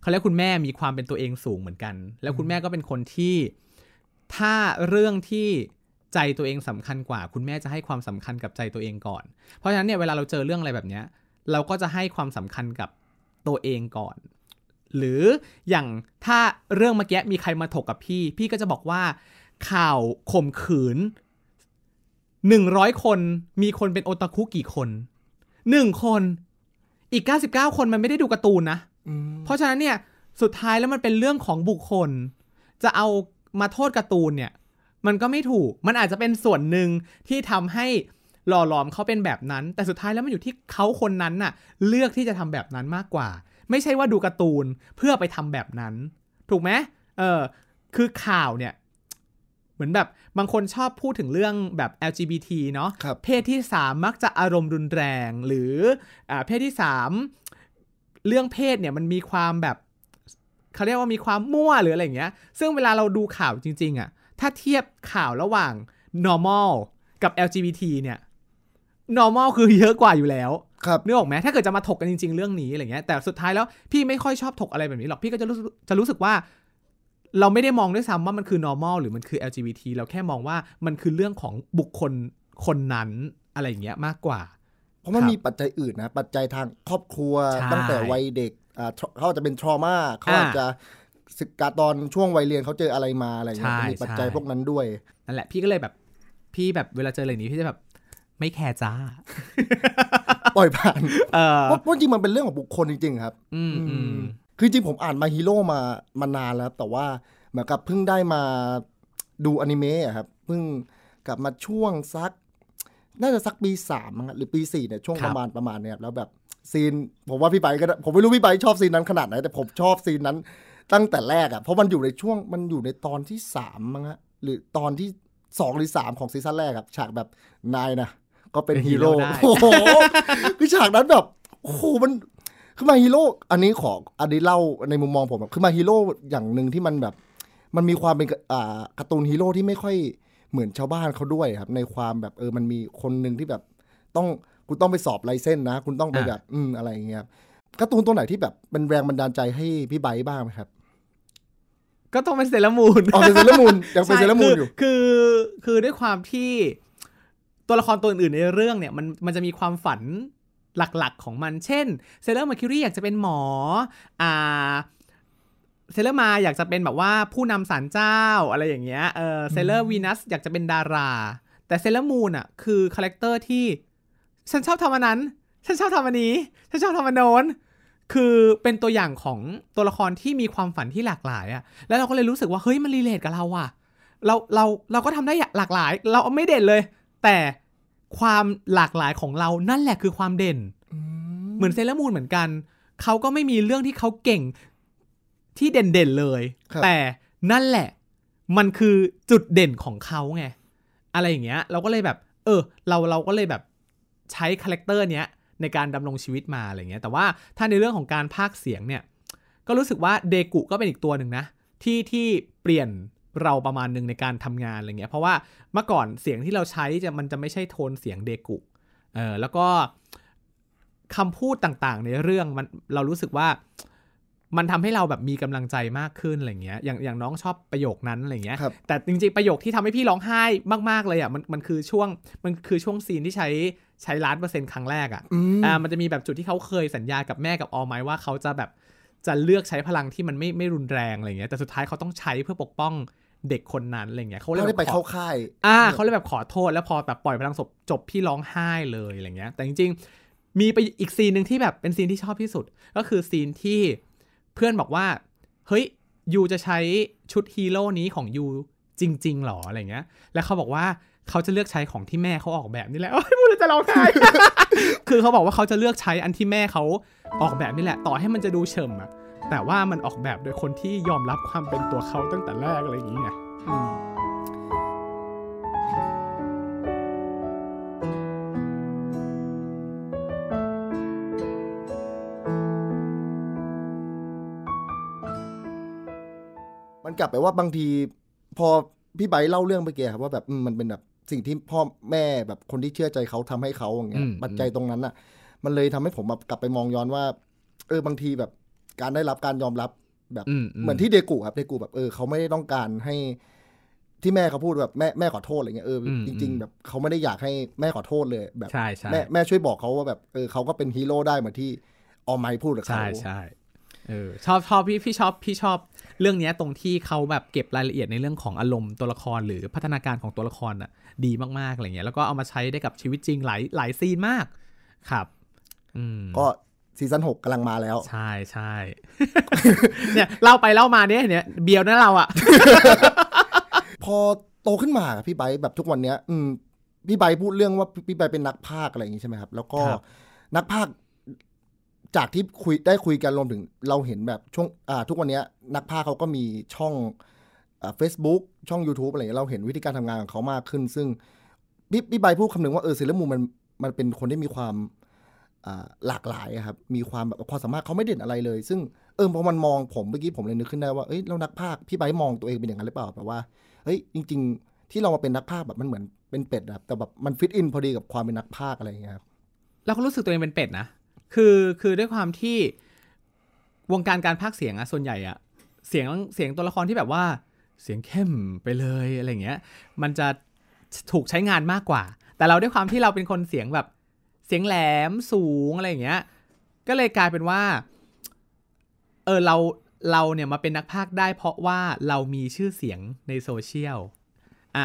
เขาเรียกคุณแม่มีความเป็นตัวเองสูงเหมือนกันแล้วคุณแม่ก็เป็นคนที่ถ้าเรื่องที่ใจตัวเองสำคัญกว่าคุณแม่จะให้ความสำคัญกับใจตัวเองก่อนเพราะฉะนั้นเนี่ยเวลาเราเจอเรื่องอะไรแบบเนี้ยเราก็จะให้ความสำคัญกับตัวเองก่อนหรืออย่างถ้าเรื่องเมื่อกี้มีใครมาถกกับพี่ก็จะบอกว่าข่าวข่มขืน100คนมีคนเป็นโอตาคุกี่คน1คนอีก99คนมันไม่ได้ดูการ์ตูนนะเพราะฉะนั้นเนี่ยสุดท้ายแล้วมันเป็นเรื่องของบุคคลจะเอามาโทษการ์ตูนเนี่ยมันก็ไม่ถูกมันอาจจะเป็นส่วนหนึ่งที่ทำให้หล่อหลอมเขาเป็นแบบนั้นแต่สุดท้ายแล้วมันอยู่ที่เขาคนนั้นน่ะเลือกที่จะทำแบบนั้นมากกว่าไม่ใช่ว่าดูการ์ตูนเพื่อไปทำแบบนั้นถูกไหมคือข่าวเนี่ยเหมือนแบบบางคนชอบพูดถึงเรื่องแบบ LGBT เนาะเพศที่3มักจะอารมณ์รุนแรงหรือเพศที่3เรื่องเพศเนี่ยมันมีความแบบเขาเรียกว่ามีความมั่วหรืออะไรอย่างเงี้ยซึ่งเวลาเราดูข่าวจริงๆอ่ะถ้าเทียบข่าวระหว่าง normal กับ LGBT เนี่ย normal คือเยอะกว่าอยู่แล้วครับนึกออกไหมถ้าเกิดจะมาถกกันจริงๆเรื่องนี้อะไรเงี้ยแต่สุดท้ายแล้วพี่ไม่ค่อยชอบถกอะไรแบบนี้หรอกพี่ก็จะรู้สึกว่าเราไม่ได้มองด้วยซ้ำว่ามันคือ normal หรือมันคือ LGBT เราแค่มองว่ามันคือเรื่องของบุคคลคนนั้นอะไรอย่างเงี้ยมากกว่าเพราะมันมีปัจจัยอื่นนะปัจจัยทางครอบครัวตั้งแต่วัยเด็กเขาอาจจะเป็นทรอมาเขาอาจจะศึกษาตอนช่วงวัยเรียนเขาเจออะไรมาอะไรอย่างเงี้ยมีปัจจัยพวกนั้นด้วยนั่นแหละพี่ก็เลยแบบพี่แบบเวลาเจออะไรนี้พี่จะแบบไม่แคร์จ้า ปล่อยผ่านเพราะจริงมันเป็นเรื่องของบุคคลจริงๆครับคือจริงผมอ่านมาฮีโร่มานานแล้วแต่ว่าเหมือนกับเพิ่งได้มาดูอนิเมะครับเพิ่งกลับมาช่วงซักน่าจะสักปี3มั้งหรือปี4เนี่ยช่วงประมาณเนี่ยแล้วแบบซีนผมว่าพี่ไบค์ก็ผมไม่รู้พี่ไบค์ชอบซีนนั้นขนาดไหนแต่ผมชอบซีนนั้นตั้งแต่แรกอ่ะเพราะมันอยู่ในช่วงมันอยู่ในตอนที่3มั้งฮะหรือตอนที่2หรือ3ของซีซั่นแรกครับฉากแบบนายนะก็เป็นฮีโร่โอ้โหคือฉากนั้นแบบโอ้โหมันคือมาฮีโร่อันนี้ขออันนี้เล่าในมุมมองผมคือมาฮีโร่อย่างนึงที่มันแบบมันมีความเป็นการ์ตูนฮีโร่ที่ไม่ค่อยเหมือนชาวบ้านเขาด้วยครับในความแบบมันมีคนนึงที่แบบคุณต้องไปสอบไลเซนส์นะคุณต้องไปแบบอะไรอย่างเงี้ยครับการ์ตูนตัวไหนที่แบบเป็นแรงบันดาลใจให้พี่ไบค์บ้างไหมครับก็ต้องเป็นเซเลอร์มูนอ๋อเป็นเซเลอร์มูนยังเป็นเซเลอร์มูนอยู่คือด้วยความที่ตัวละครตัวอื่นในเรื่องเนี่ยมันจะมีความฝันหลักๆของมันเช่นเซเลอร์เมอร์คิวรีอยากจะเป็นหมอ เซเลอร์มาอยากจะเป็นแบบว่าผู้นำศาลเจ้าอะไรอย่างเงี้ยเซเลอร์วีนัสอยากจะเป็นดาราแต่เซเลอร์มูนอ่ะคือคาแรคเตอร์ที่ฉันชอบทำอันนั้นฉันชอบทำอันนี้ฉันชอบทำอันโน้นคือเป็นตัวอย่างของตัวละครที่มีความฝันที่หลากหลายอ่ะแล้วเราก็เลยรู้สึกว่าเฮ้ยมันรีเลทกับเราอ่ะเราก็ทำได้หลากหลายเราไม่เด่นเลยแต่ความหลากหลายของเรานั่นแหละคือความเด่นเหมือนเซเลอร์มูนเหมือนกันเขาก็ไม่มีเรื่องที่เขาเก่งที่เด่นๆเลยแต่นั่นแหละมันคือจุดเด่นของเขาไงอะไรอย่างเงี้ยเราก็เลยแบบเราก็เลยแบบใช้คาแรคเตอร์เนี้ยในการดำรงชีวิตมาอะไรเงี้ยแต่ว่าถ้าในเรื่องของการพากย์เสียงเนี่ยก็รู้สึกว่าเดกุก็เป็นอีกตัวหนึ่งนะที่เปลี่ยนเราประมาณนึงในการทำงานอะไรเงี้ยเพราะว่าเมื่อก่อนเสียงที่เราใช้มันจะไม่ใช่โทนเสียงเดกุแล้วก็คำพูดต่างๆในเรื่องมันเรารู้สึกว่ามันทำให้เราแบบมีกำลังใจมากขึ้นอะไรเงี้ยอย่างน้องชอบประโยคนั้นอะไรเงี้ยแต่จริงๆประโยคที่ทำให้พี่ร้องไห้มากๆเลยอ่ะมันคือช่วงซีนที่ใช้100%ครั้งแรกอ่ะมันจะมีแบบจุดที่เขาเคยสัญญากับแม่กับออลไมท์ว่าเขาจะแบบจะเลือกใช้พลังที่มันไม่รุนแรงอะไรเงี้ยแต่สุดท้ายเขาต้องใช้เพื่อปกป้องเด็กคนนั้นอะไรเงี้ยเขาเลยไปเข้าค่ายเขาเลยแบบขอโทษแล้วพอแบบปล่อยพลังศพจบพี่ร้องไห้เลยอะไรเงี้ยแต่จริงๆมีไปอีกซีนนึงที่แบบเป็นซีนที่ชอบที่สุดก็คือซีนที่เพื่อนบอกว่าเฮ้ยยูจะใช้ชุดฮีโร่นี้ของยูจริงๆหรออะไรเงี้ยแล้วเขาบอกว่าเขาจะเลือกใช้ของที่แม่เขาออกแบบนี่แหละโอ้ยพูดแล้วจะร้องไห้ คือเขาบอกว่าเขาจะเลือกใช้อันที่แม่เขาออกแบบนี่แหละต่อให้มันจะดูเฉิมอะแต่ว่ามันออกแบบโดยคนที่ยอมรับความเป็นตัวเขาตั้งแต่แรกอะไรอย่างเงี้ยมันกลับไปว่าบางทีพอพี่ไบร์ทเล่าเรื่องไปเกี่ยวครับว่าแบบมันเป็นแบบสิ่งที่พ่อแม่แบบคนที่เชื่อใจเขาทำให้เขาอย่างเงี้ยปัจจัยตรงนั้นอ่ะมันเลยทำให้ผมแบบกลับไปมองย้อนว่าบางทีแบบการได้รับการยอมรับแบบเหมือนที่เดกุครับเดกุแบบเขาไม่ได้ต้องการให้ที่แม่เขาพูดแบบแม่ขอโทษอะไรเงี้ยจริงๆแบบเขาไม่ได้อยากให้แม่ขอโทษเลยแบบแม่ช่วยบอกเขาว่าแบบเขาก็เป็นฮีโร่ได้เหมือนที่ออลไมท์พูดกับเขาใช่ชอบพี่ชอบเรื่องนี้ตรงที่เขาแบบเก็บรายละเอียดในเรื่องของอารมณ์ตัวละครหรือพัฒนาการของตัวละครน่ะดีมากๆอะไรเงี้ยแล้วก็เอามาใช้ได้กับชีวิตจริงหลายซีนมากครับก็ซีซั่น6กำลังมาแล้วใช่ๆเนี่ยเล่าไปเล่ามาเนี่ยเบียวนะเราอ่ะ พอโตขึ้นมาพี่ไบร์ทแบบทุกวันเนี้ยพี่ไบร์ทพูดเรื่องว่าพี่ไบร์ทเป็นนักพากย์อะไรอย่างงี้ใช่ไหมครับแล้วก็นักพากย์จากที่คุยกันรวมถึงเราเห็นแบบช่วงทุกวันนี้นักพากย์เขาก็มีช่องFacebook ช่อง YouTube อะไรอย่างเงี้ยเราเห็นวิธีการทำงานของเขามากขึ้นซึ่งพี่ใบพูดคำหนึ่งว่าเซเลอร์มูนมันเป็นคนที่มีความหลากหลายครับมีความแบบความสามารถเขาไม่เด่นอะไรเลยซึ่งพอมันมองผมเมื่อกี้ผมเลยนึกขึ้นได้ว่าเอ้ยเรานักพากย์พี่ใบมองตัวเองเป็นอย่างนั้นหรือเปล่าแบบว่าเฮ้ยจริงๆที่เรามาเป็นนักพากย์แบบมันเหมือนเป็นเป็ดครับแต่แบบมันฟิตอินพอดีกับความเป็นนักพากย์อะไรอย่างเงี้ยครับเราก็รู้สึกตัวเองเป็นเป็ดนะคือด้วยความที่วงการการพากย์เสียงอะส่วนใหญ่อะเสียงตัวละครที่แบบว่าเสียงเข้มไปเลยอะไรเงี้ยมันจะถูกใช้งานมากกว่าแต่เราด้วยความที่เราเป็นคนเสียงแบบเสียงแหลมสูงอะไรเงี้ยก็เลยกลายเป็นว่าเราเนี่ยมาเป็นนักพากย์ได้เพราะว่าเรามีชื่อเสียงในโซเชียล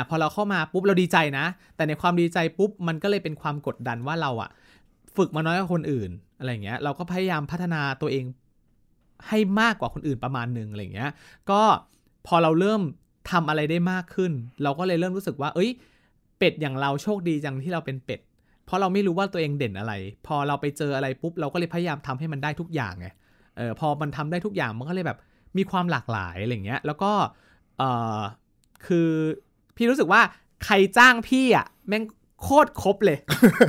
พอเราเข้ามาปุ๊บเราดีใจนะแต่ในความดีใจปุ๊บมันก็เลยเป็นความกดดันว่าเราอะฝึกมาน้อยกว่าคนอื่นอะไรเงี้ยเราก็พยายามพัฒนาตัวเองให้มากกว่าคนอื่นประมาณนึงอะไรเงี้ยก็พอเราเริ่มทำอะไรได้มากขึ้นเราก็เลยเริ่มรู้สึกว่าเอ้ยเป็ดอย่างเราโชคดีจังที่เราเป็นเป็ดเพราะเราไม่รู้ว่าตัวเองเด่นอะไรพอเราไปเจออะไรปุ๊บเราก็เลยพยายามทำให้มันได้ทุกอย่างไงพอมันทำได้ทุกอย่างมันก็เลยแบบมีความหลากหลายอะไรเงี้ยแล้วก็คือพี่รู้สึกว่าใครจ้างพี่อ่ะแม่งโคตรครบเลย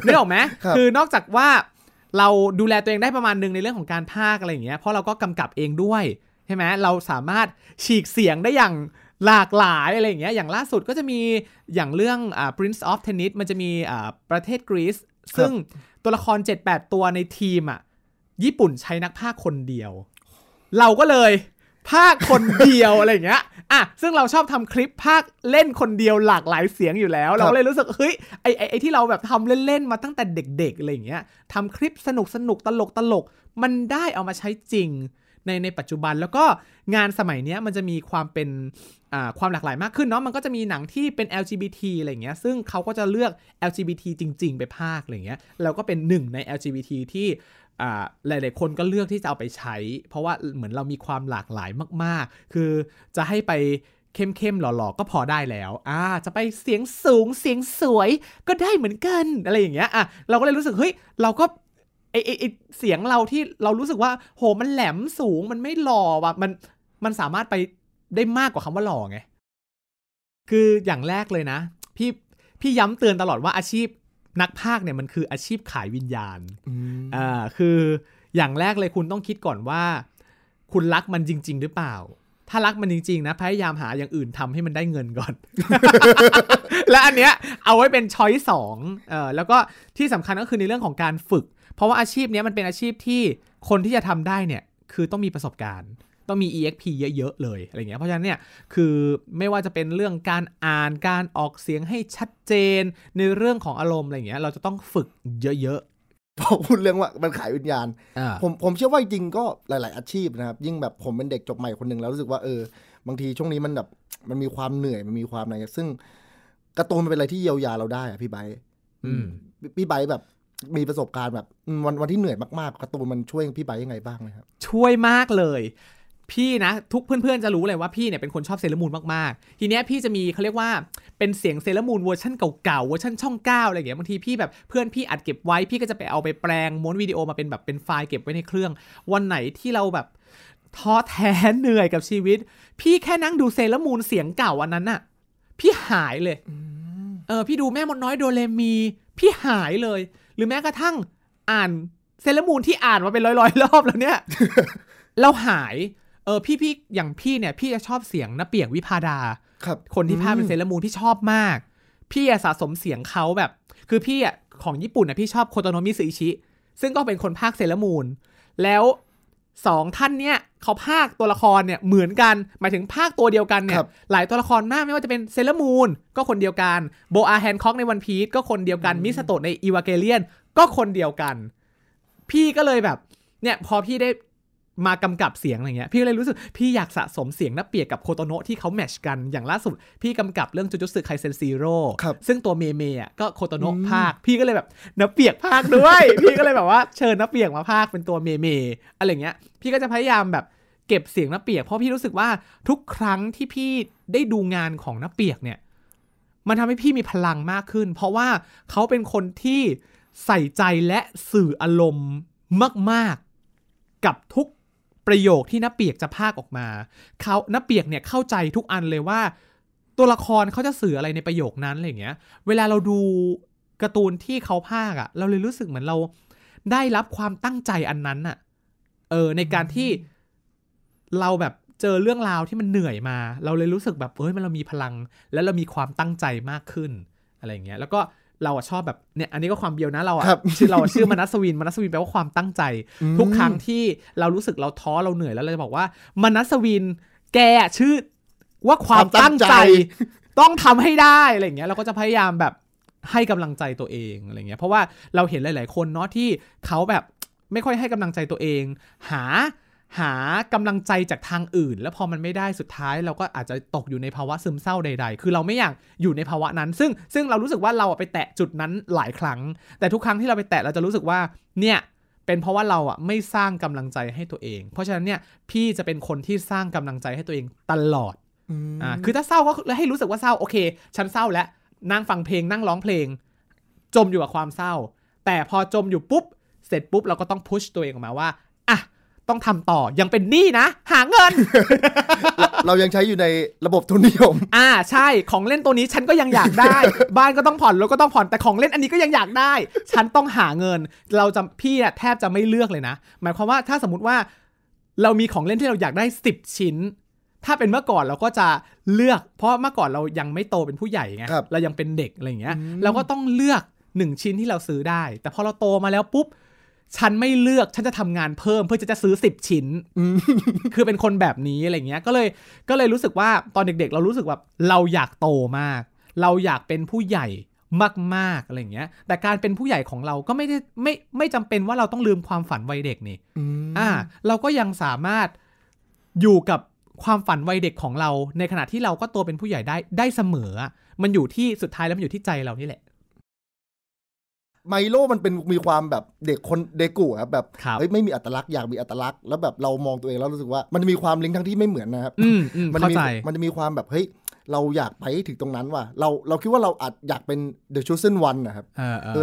นึกออกไหม คือนอกจากว่าเราดูแลตัวเองได้ประมาณนึงในเรื่องของการพากย์อะไรอย่างเงี้ยเพราะเราก็กำกับเองด้วยใช่ไหมเราสามารถฉีกเสียงได้อย่างหลากหลายอะไรอย่างเงี้ยอย่างล่าสุดก็จะมีอย่างเรื่อง Prince of Tennis มันจะมีประเทศกรีซซึ่งตัวละคร 7-8 ตัวในทีมอ่ะญี่ปุ่นใช้นักพากย์คนเดียวเราก็เลยพากย์คนเดียว อะไรอย่างเงี้ยซึ่งเราชอบทำคลิปพากย์เล่นคนเดียวหลากหลายเสียงอยู่แล้วเราเลยรู้สึกเฮ้ยไอที่เราแบบทำเล่นๆมาตั้งแต่เด็กๆอะไรอย่างเงี้ยทำคลิปสนุกๆตลกๆมันได้เอามาใช้จริง ในปัจจุบันแล้วก็งานสมัยนี้มันจะมีความเป็นความหลากหลายมากขึ้นเนาะมันก็จะมีหนังที่เป็น LGBT อะไรเงี้ยซึ่งเขาก็จะเลือก LGBT จริงๆไปภาคอะไรเงี้ยแล้วก็เป็นหนึ่งใน LGBT ที่หลายๆคนก็เลือกที่จะเอาไปใช้เพราะว่าเหมือนเรามีความหลากหลายมากๆคือจะให้ไปเข้มๆหล่อๆก็พอได้แล้วจะไปเสียงสูงเสียงสวยก็ได้เหมือนกันอะไรอย่างเงี้ยเราก็เลยรู้สึกเฮ้ยเราก็ไอเสียงเราที่เรารู้สึกว่าโหมันแหลมสูงมันไม่หล่อว่ะมันสามารถไปได้มากกว่าคำว่าหล่อไงคืออย่างแรกเลยนะพี่ย้ำเตือนตลอดว่าอาชีพนักพากย์เนี่ยมันคืออาชีพขายวิญญาณคืออย่างแรกเลยคุณต้องคิดก่อนว่าคุณรักมันจริงๆหรือเปล่าถ้ารักมันจริงๆนะพยายามหาอย่างอื่นทำให้มันได้เงินก่อน และอันเนี้ยเอาไว้เป็นช้อยสองแล้วก็ที่สำคัญก็คือในเรื่องของการฝึกเพราะว่าอาชีพเนี้ยมันเป็นอาชีพที่คนที่จะทำได้เนี่ยคือต้องมีประสบการณ์ต้องมี EXP เยอะๆเลยอะไรเงี้ยเพราะฉะนั้นเนี่ยคือไม่ว่าจะเป็นเรื่องการอ่านการออกเสียงให้ชัดเจนในเรื่องของอารมณ์อะไรเงี้ยเราจะต้องฝึกเยอะๆพอพูดเรื่องว่ามันขายวิญญาณผมเชื่อว่าจริงก็หลายๆอาชีพนะครับยิ่งแบบผมเป็นเด็กจบใหม่คนนึงแล้วรู้สึกว่าบางทีช่วงนี้มันแบบมันมีความเหนื่อยมันมีความอะไรซึ่งการ์ตูนมันเป็นอะไรที่เยียวยาเราได้อะพี่ไบค์พี่ไบค์แบบมีประสบการณ์แบบวันที่เหนื่อยมากๆการ์ตูนมันช่วยพี่ไบค์ยังไงบ้างมั้ยครับช่วยมากเลยพี่นะทุกเพื่อนๆจะรู้เลยว่าพี่เนี่ยเป็นคนชอบเซเลอร์มูนมากๆทีเนี้ยพี่จะมีเขาเรียกว่าเป็นเสียงเซเลอร์มูนเวอร์ชันเก่าๆเวอร์ชันช่อง9อะไรอย่างเงี้ยบางทีพี่แบบเพื่อนพี่อัดเก็บไว้พี่ก็จะไปเอาไปแปลงม้วนวิดีโอมาเป็นแบบเป็นไฟล์เก็บไว้ในเครื่องวันไหนที่เราแบบท้อแท้เหนื่อยกับชีวิตพี่แค่นั่งดูเซเลอร์มูนเสียงเก่าอันนั้นน่ะพี่หายเลยพี่ดูแม่มดน้อยโดเรมีพี่หายเลยหรือแม้กระทั่งอ่านเซเลอร์มูนที่อ่านมาเป็นร้อยๆรอบแล้วเนี่ย เราหายพี่อย่างพี่เนี่ยพี่จะชอบเสียงณเปียกวิภาดาครับคนที่พากย์เป็นเซเลอร์มูนพี่ชอบมากพี่สะสมเสียงเขาแบบคือพี่อ่ะของญี่ปุ่นน่ะพี่ชอบโคโตโนมิสึอิชิซึ่งก็เป็นคนพากย์เซเลอร์มูนแล้ว2ท่านเนี่ยเขาพากย์ตัวละครเนี่ยเหมือนกันหมายถึงพากย์ตัวเดียวกันเนี่ยหลายตัวละครมากไม่ว่าจะเป็นเซเลอร์มูนก็คนเดียวกันโบอาแฮนค็อกในวันพีซก็คนเดียวกันมิซาโตะในอีวาเกเลียนก็คนเดียวกันพี่ก็เลยแบบเนี่ยพอพี่ได้มากำกับเสียงอะไรเงี้ยพี่เลยรู้สึกพี่อยากสะสมเสียงนะเปียกกับโคโตโนะที่เขาแมชกันอย่างล่าสุดพี่กำกับเรื่องจูจูสึไคเซ็นซีโร่ซึ่งตัวเมอ่ะก็โคโตโนะพากพี่ก็เลยแบบนะเปียกพากด้วย พี่ก็เลยแบบว่าเชิญนะเปียกมาพากเป็นตัวเมอะไรเงี้ยพี่ก็จะพยายามแบบเก็บเสียงนะเปียกเพราะพี่รู้สึกว่าทุกครั้งที่พี่ได้ดูงานของนะเปียกเนี่ยมันทำให้พี่มีพลังมากขึ้นเพราะว่าเขาเป็นคนที่ใส่ใจและสื่ออารมณ์มากๆกับทุกประโยคที่น้าเปียกจะพากออกมาเขาน้าเปียกเนี่ยเข้าใจทุกอันเลยว่าตัวละครเขาจะสื่ออะไรในประโยคนั้นอะไรอย่างเงี้ยเวลาเราดูการ์ตูนที่เขาพากอ่ะเราเลยรู้สึกเหมือนเราได้รับความตั้งใจอันนั้นอ่ะในการที่เราแบบเจอเรื่องราวที่มันเหนื่อยมาเราเลยรู้สึกแบบเฮ้ยมันเรามีพลังและเรามีความตั้งใจมากขึ้นอะไรอย่างเงี้ยแล้วก็เราชอบแบบเนี่ยอันนี้ก็ความเบียวนะเราชื่อมนัสวินมนัสวินแปลว่าความตั้งใจทุกครั้งที่เรารู้สึกเราท้อเราเหนื่อยแล้วเราจะบอกว่ามนัสวินแกชื่อว่าความตั้งใจต้องทำให้ได้อะไรอย่างเงี้ยเราก็จะพยายามแบบให้กำลังใจตัวเองอะไรเงี้ยเพราะว่าเราเห็นหลายๆคนเนาะที่เขาแบบไม่ค่อยให้กำลังใจตัวเองหากำลังใจจากทางอื่นแล้วพอมันไม่ได้สุดท้ายเราก็อาจจะตกอยู่ในภาวะซึมเศร้าใดๆคือเราไม่อยากอยู่ในภาวะนั้นซึ่งเรารู้สึกว่าเราไปแตะจุดนั้นหลายครั้งแต่ทุกครั้งที่เราไปแตะเราจะรู้สึกว่าเนี่ยเป็นเพราะว่าเราไม่สร้างกำลังใจให้ตัวเองเพราะฉะนั้นเนี่ยพี่จะเป็นคนที่สร้างกำลังใจให้ตัวเองตลอดคือถ้าเศร้าก็ให้รู้สึกว่าเศร้าโอเคฉันเศร้าแล้วนั่งฟังเพลงนั่งร้องเพลงจมอยู่กับความเศร้าแต่พอจมอยู่ปุ๊บเสร็จปุ๊บเราก็ต้องพุชตัวเองออกมาว่าอ่ะต้องทำต่อยังเป็นหนี้นะหาเงิน เรายังใช้อยู่ในระบบทุนนิยมใช่ของเล่นตัวนี้ฉันก็ยังอยากได้ บ้านก็ต้องผ่อนรถก็ต้องผ่อนแต่ของเล่นอันนี้ก็ยังอยากได้ฉันต้องหาเงินเราจะพี่แทบจะไม่เลือกเลยนะหมายความว่าถ้าสมมุติว่าเรามีของเล่นที่เราอยากได้10ชิ้นถ้าเป็นเมื่อก่อนเราก็จะเลือกเพราะเมื่อก่อนเรายังไม่โตเป็นผู้ใหญ่ไงเรายังเป็นเด็กอะไรอย่างเงี้ยเราก็ต้องเลือก1ชิ้นที่เราซื้อได้แต่พอเราโตมาแล้วปุ๊บฉันไม่เลือกฉันจะทำงานเพิ่มเพื่อจะซื้อ10ชิ้น คือเป็นคนแบบนี้อะไรเงี้ยก็เลยรู้สึกว่าตอนเด็กๆเรารู้สึกแบบเราอยากโตมากเราอยากเป็นผู้ใหญ่ มากๆอะไรอย่างเงี้ยแต่การเป็นผู้ใหญ่ของเราก็ไม่ได้ไม่จำเป็นว่าเราต้องลืมความฝันวัยเด็กนี่เราก็ยังสามารถอยู่กับความฝันวัยเด็กของเราในขณะที่เราก็โตเป็นผู้ใหญ่ได้เสมอมันอยู่ที่สุดท้ายแล้วมันอยู่ที่ใจเรานี่แหละไมโลมันเป็นมีความแบบเด็กคนเด็กกู่ครับแบบเฮ้ยไม่มีอัตลักษณ์อยากมีอัตลักษณ์แล้วแบบเรามองตัวเองแล้วรู้สึกว่ามันมีความลิงก์ทั้งที่ไม่เหมือนนะครับมันจะมีความแบบเฮ้ยเราอยากไปถึงตรงนั้นว่ะเราคิดว่าเราอาจอยากเป็น The Chosen One นะครับ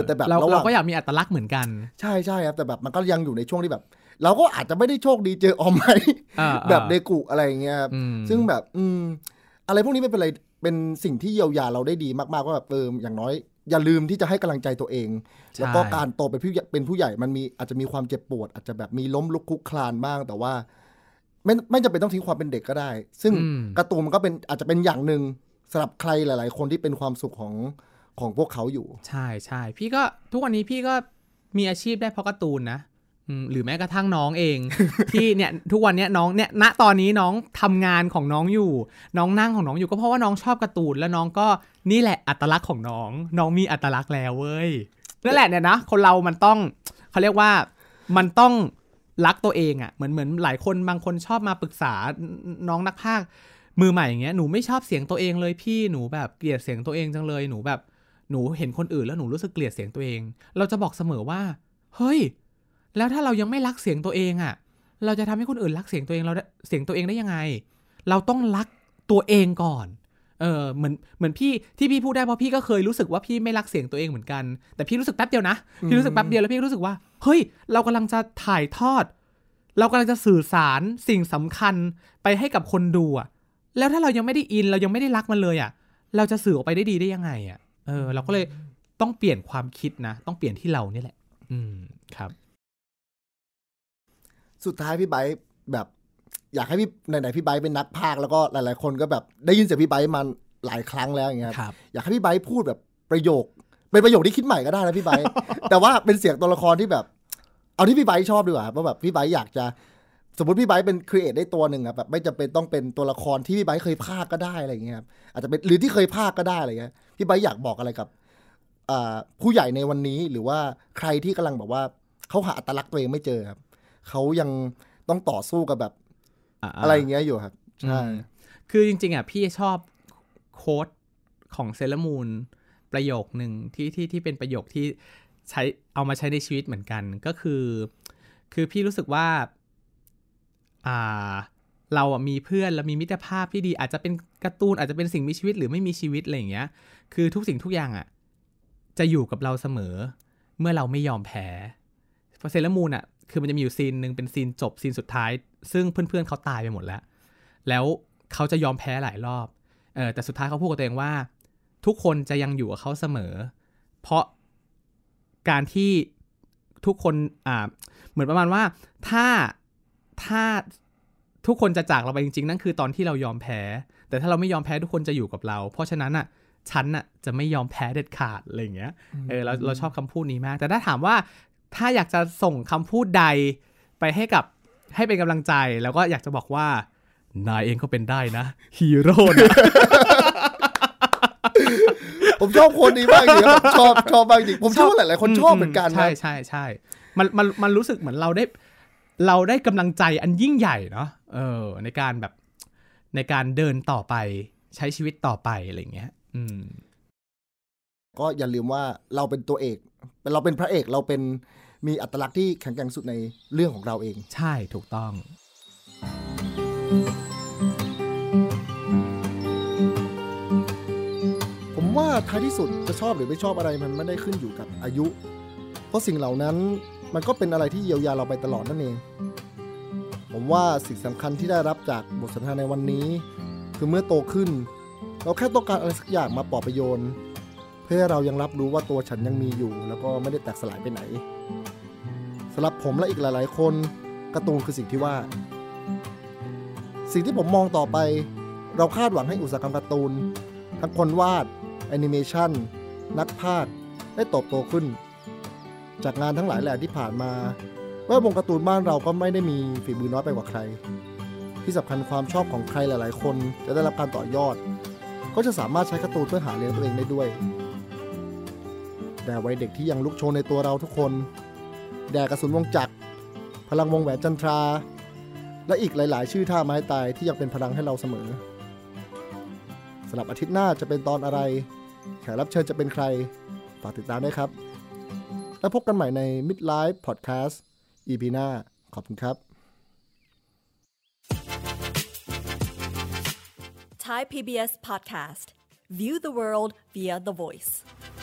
แต่แบบเราก็อยากมีอัตลักษณ์เหมือนกันใช่ๆครับแต่แบบมันก็ยังอยู่ในช่วงที่แบบเราก็อาจจะไม่ได้โชคดีเจอออมไหมแบบเด็กกู่อะไรอย่างเงี้ยครับซึ่งแบบอะไรพวกนี้ไม่เป็นไรเป็นสิ่งที่เยียวยาเราได้ดีมากๆว่าแบบอย่างน้อยอย่าลืมที่จะให้กำลังใจตัวเองแล้วก็การโตเป็นผู้ใหญ่มันมีอาจจะมีความเจ็บปวดอาจจะแบบมีล้มลุกคลุกคลานบ้างแต่ว่าไม่จำเป็นต้องทิ้งความเป็นเด็กก็ได้ซึ่งการ์ตูนมันก็เป็นอาจจะเป็นอย่างหนึ่งสำหรับใครหลายๆคนที่เป็นความสุขของพวกเขาอยู่ใช่ใช่พี่ก็ทุกวันนี้พี่ก็มีอาชีพได้เพราะการ์ตูนนะหรือแม้กระทั่งน้องเอง ที่เนี่ยทุกวันนี้น้องเนี่ยณตอนนี้น้องทำงานของน้องอยู่น้องนั่งของน้องอยู่ก็เพราะว่าน้องชอบการ์ตูนแล้วน้องก็นี่แหละอัตลักษณ์ของน้องน้องมีอัตลักษณ์แล้วเว้ยนั่นแหละเนี่ยนะคนเรามันต้องเขาเรียกว่ามันต้องรักตัวเองอ่ะเหมือนหลายคนบางคนชอบมาปรึกษาน้องนักพากย์มือใหม่อย่างเงี้ยหนูไม่ชอบเสียงตัวเองเลยพี่หนูแบบเกลียดเสียงตัวเองจังเลยหนูแบบหนูเห็นคนอื่นแล้วหนูรู้สึกเกลียดเสียงตัวเองเราจะบอกเสมอว่าเฮ้ยแล้วถ้าเรายังไม่รักเสียงตัวเองอ่ะเราจะทำให้คนอื่นรักเสียงตัวเองเราเสียงตัวเองได้ยังไงเราต้องรักตัวเองก่อนเหมือนพี่ที่พี่พูดได้เพราะพี่ก็เคยรู้สึกว่าพี่ไม่รักเสียงตัวเองเหมือนกันแต่พี่รู้สึกแป๊บเดียวนะพี่รู้สึกแป๊บเดียวแล้วพี่รู้สึกว่าเฮ้ยเรากำลังจะถ่ายทอดเรากำลังจะสื่อสารสิ่งสำคัญไปให้กับคนดูอ่ะแล้วถ้าเรายังไม่ได้อินเรายังไม่ได้รักมันเลยอ่ะเราจะสื่อออกไปได้ดีได้ยังไงอ่ะเราก็เลยต้องเปลี่ยนความคิดนะต้องเปลี่ยนที่เรานี่แหละครับสุดท้ายพี่ไบร์ทแบบอยากให้พี่ไหนๆพี่ไบร์ทเป็นนักพากย์แล้วก็หลายๆคนก็แบบได้ยินเสียงพี่ไบร์ทมาหลายครั้งแล้วอย่างเงี้ยอยากให้พี่ไบร์ทพูดแบบประโยคเป็นประโยคที่คิดใหม่ก็ได้นะพี่ไบร์ท แต่ว่าเป็นเสียงตัวละครที่แบบเอาที่พี่ไบร์ทชอบดีกว่าเพราะแบบพี่ไบร์ทอยากจะสมมติพี่ไบร์ทเป็นครีเอทได้ตัวหนึ่งอะแบบไม่จำเป็นต้องเป็นตัวละครที่พี่ไบร์ทเคยพากย์ก็ได้อะไรอย่างเงี้ยครับอาจจะเป็นหรือที่เคยพากย์ก็ได้อะไรเงี้ยพี่ไบร์ทอยากบอกอะไรกับผู้ใหญ่ในวันนี้หรือว่าใครที่กำลังแบบว่าเขาหาอัตลักษณ์ตัวเองไม่เจอครับเขายังต้องต่อสู้กับแบบอะไรอย่างเงี้ยอยู่ครับใช่คือจริงๆอ่ะพี่ชอบโค้ดของเซเลอร์มูนประโยคหนึ่งที่เป็นประโยคที่ใช้เอามาใช้ในชีวิตเหมือนกันก็คือพี่รู้สึกว่าเราอ่ะมีเพื่อนแล้วมีมิตรภาพที่ดีอาจจะเป็นการ์ตูนอาจจะเป็นสิ่งมีชีวิตหรือไม่มีชีวิตอะไรอย่างเงี้ยคือทุกสิ่งทุกอย่างอ่ะจะอยู่กับเราเสมอเมื่อเราไม่ยอมแพ้เพราะเซเลอร์มูนอ่ะคือมันจะมีอยู่ซีนหนึ่งเป็นซีนจบซีนสุดท้ายซึ่งเพื่อนๆเขาตายไปหมดแล้วเขาจะยอมแพ้หลายรอบแต่สุดท้ายเขาพูดกับตัวเองว่าทุกคนจะยังอยู่กับเขาเสมอเพราะการที่ทุกคนเหมือนประมาณว่าถ้าทุกคนจะจากเราไปจริงๆนั่นคือตอนที่เรายอมแพ้แต่ถ้าเราไม่ยอมแพ้ทุกคนจะอยู่กับเราเพราะฉะนั้นอ่ะฉันอ่ะจะไม่ยอมแพ้เด็ดขาดอะไรอย่างเงี้ยเราชอบคำพูดนี้มากแต่ถ้าถามว่าถ้าอยากจะส่งคำพูดใดไปให้เป็นกำลังใจแล้วก็อยากจะบอกว่านายเองก็เป็นได้นะฮีโร่นะ ผมชอบคนนี้มากเลยผมชอบบางจริงผมชอบหลายๆคนชอบเหมือนกันนะใช่มันรู้สึกเหมือนเราได้กำลังใจอันยิ่งใหญ่เนาะในการแบบในการเดินต่อไปใช้ชีวิตต่อไปอะไรอย่างเงี้ยก็อย่าลืมว่าเราเป็นตัวเอกเราเป็นพระเอกเราเป็นมีอัตลักษณ์ที่แข็งแกร่งสุดในเรื่องของเราเองใช่ถูกต้องผมว่าท้ายที่สุดจะชอบหรือไม่ชอบอะไรมันไม่ได้ขึ้นอยู่กับอายุเพราะสิ่งเหล่านั้นมันก็เป็นอะไรที่เยียวยาเราไปตลอดนั่นเองผมว่าสิ่งสำคัญที่ได้รับจากบทสนทนาในวันนี้คือเมื่อโตขึ้นเราแค่ต้องการอะไรสักอย่างมาปลอบประโยชน์เพื่อเรายังรับรู้ว่าตัวฉันยังมีอยู่แล้วก็ไม่ได้แตกสลายไปไหนสำหรับผมและอีกหลายๆคนการ์ตูนคือสิ่งที่ว่าสิ่งที่ผมมองต่อไปเราคาดหวังให้อุตสาหกรรมการ์ตูนทั้งคนวาดแอนิเมชันนักพากย์ได้เติบโตขึ้นจากงานทั้งหลายแหล่ที่ผ่านมาแวดวงการ์ตูนบ้านเราก็ไม่ได้มีฝีมือน้อยไปกว่าใครที่สำคัญความชอบของใครหลายๆคนจะได้รับการต่อยอดก็จะสามารถใช้การ์ตูนเพื่อหาเลี้ยงตัวเองได้ด้วย แต่วัยเด็กที่ยังลุกโชนในตัวเราทุกคนแด่กระสุนวงจักรพลังวงแหวนจันทราและอีกหลายๆชื่อท่าไม้ตายที่ยังเป็นพลังให้เราเสมอสำหรับอาทิตย์หน้าจะเป็นตอนอะไรแขกรับเชิญจะเป็นใครฝากติดตามด้วยครับแล้วพบกันใหม่ใน Midlife Podcast EP หน้าขอบคุณครับ Thai PBS Podcast View the world via the voice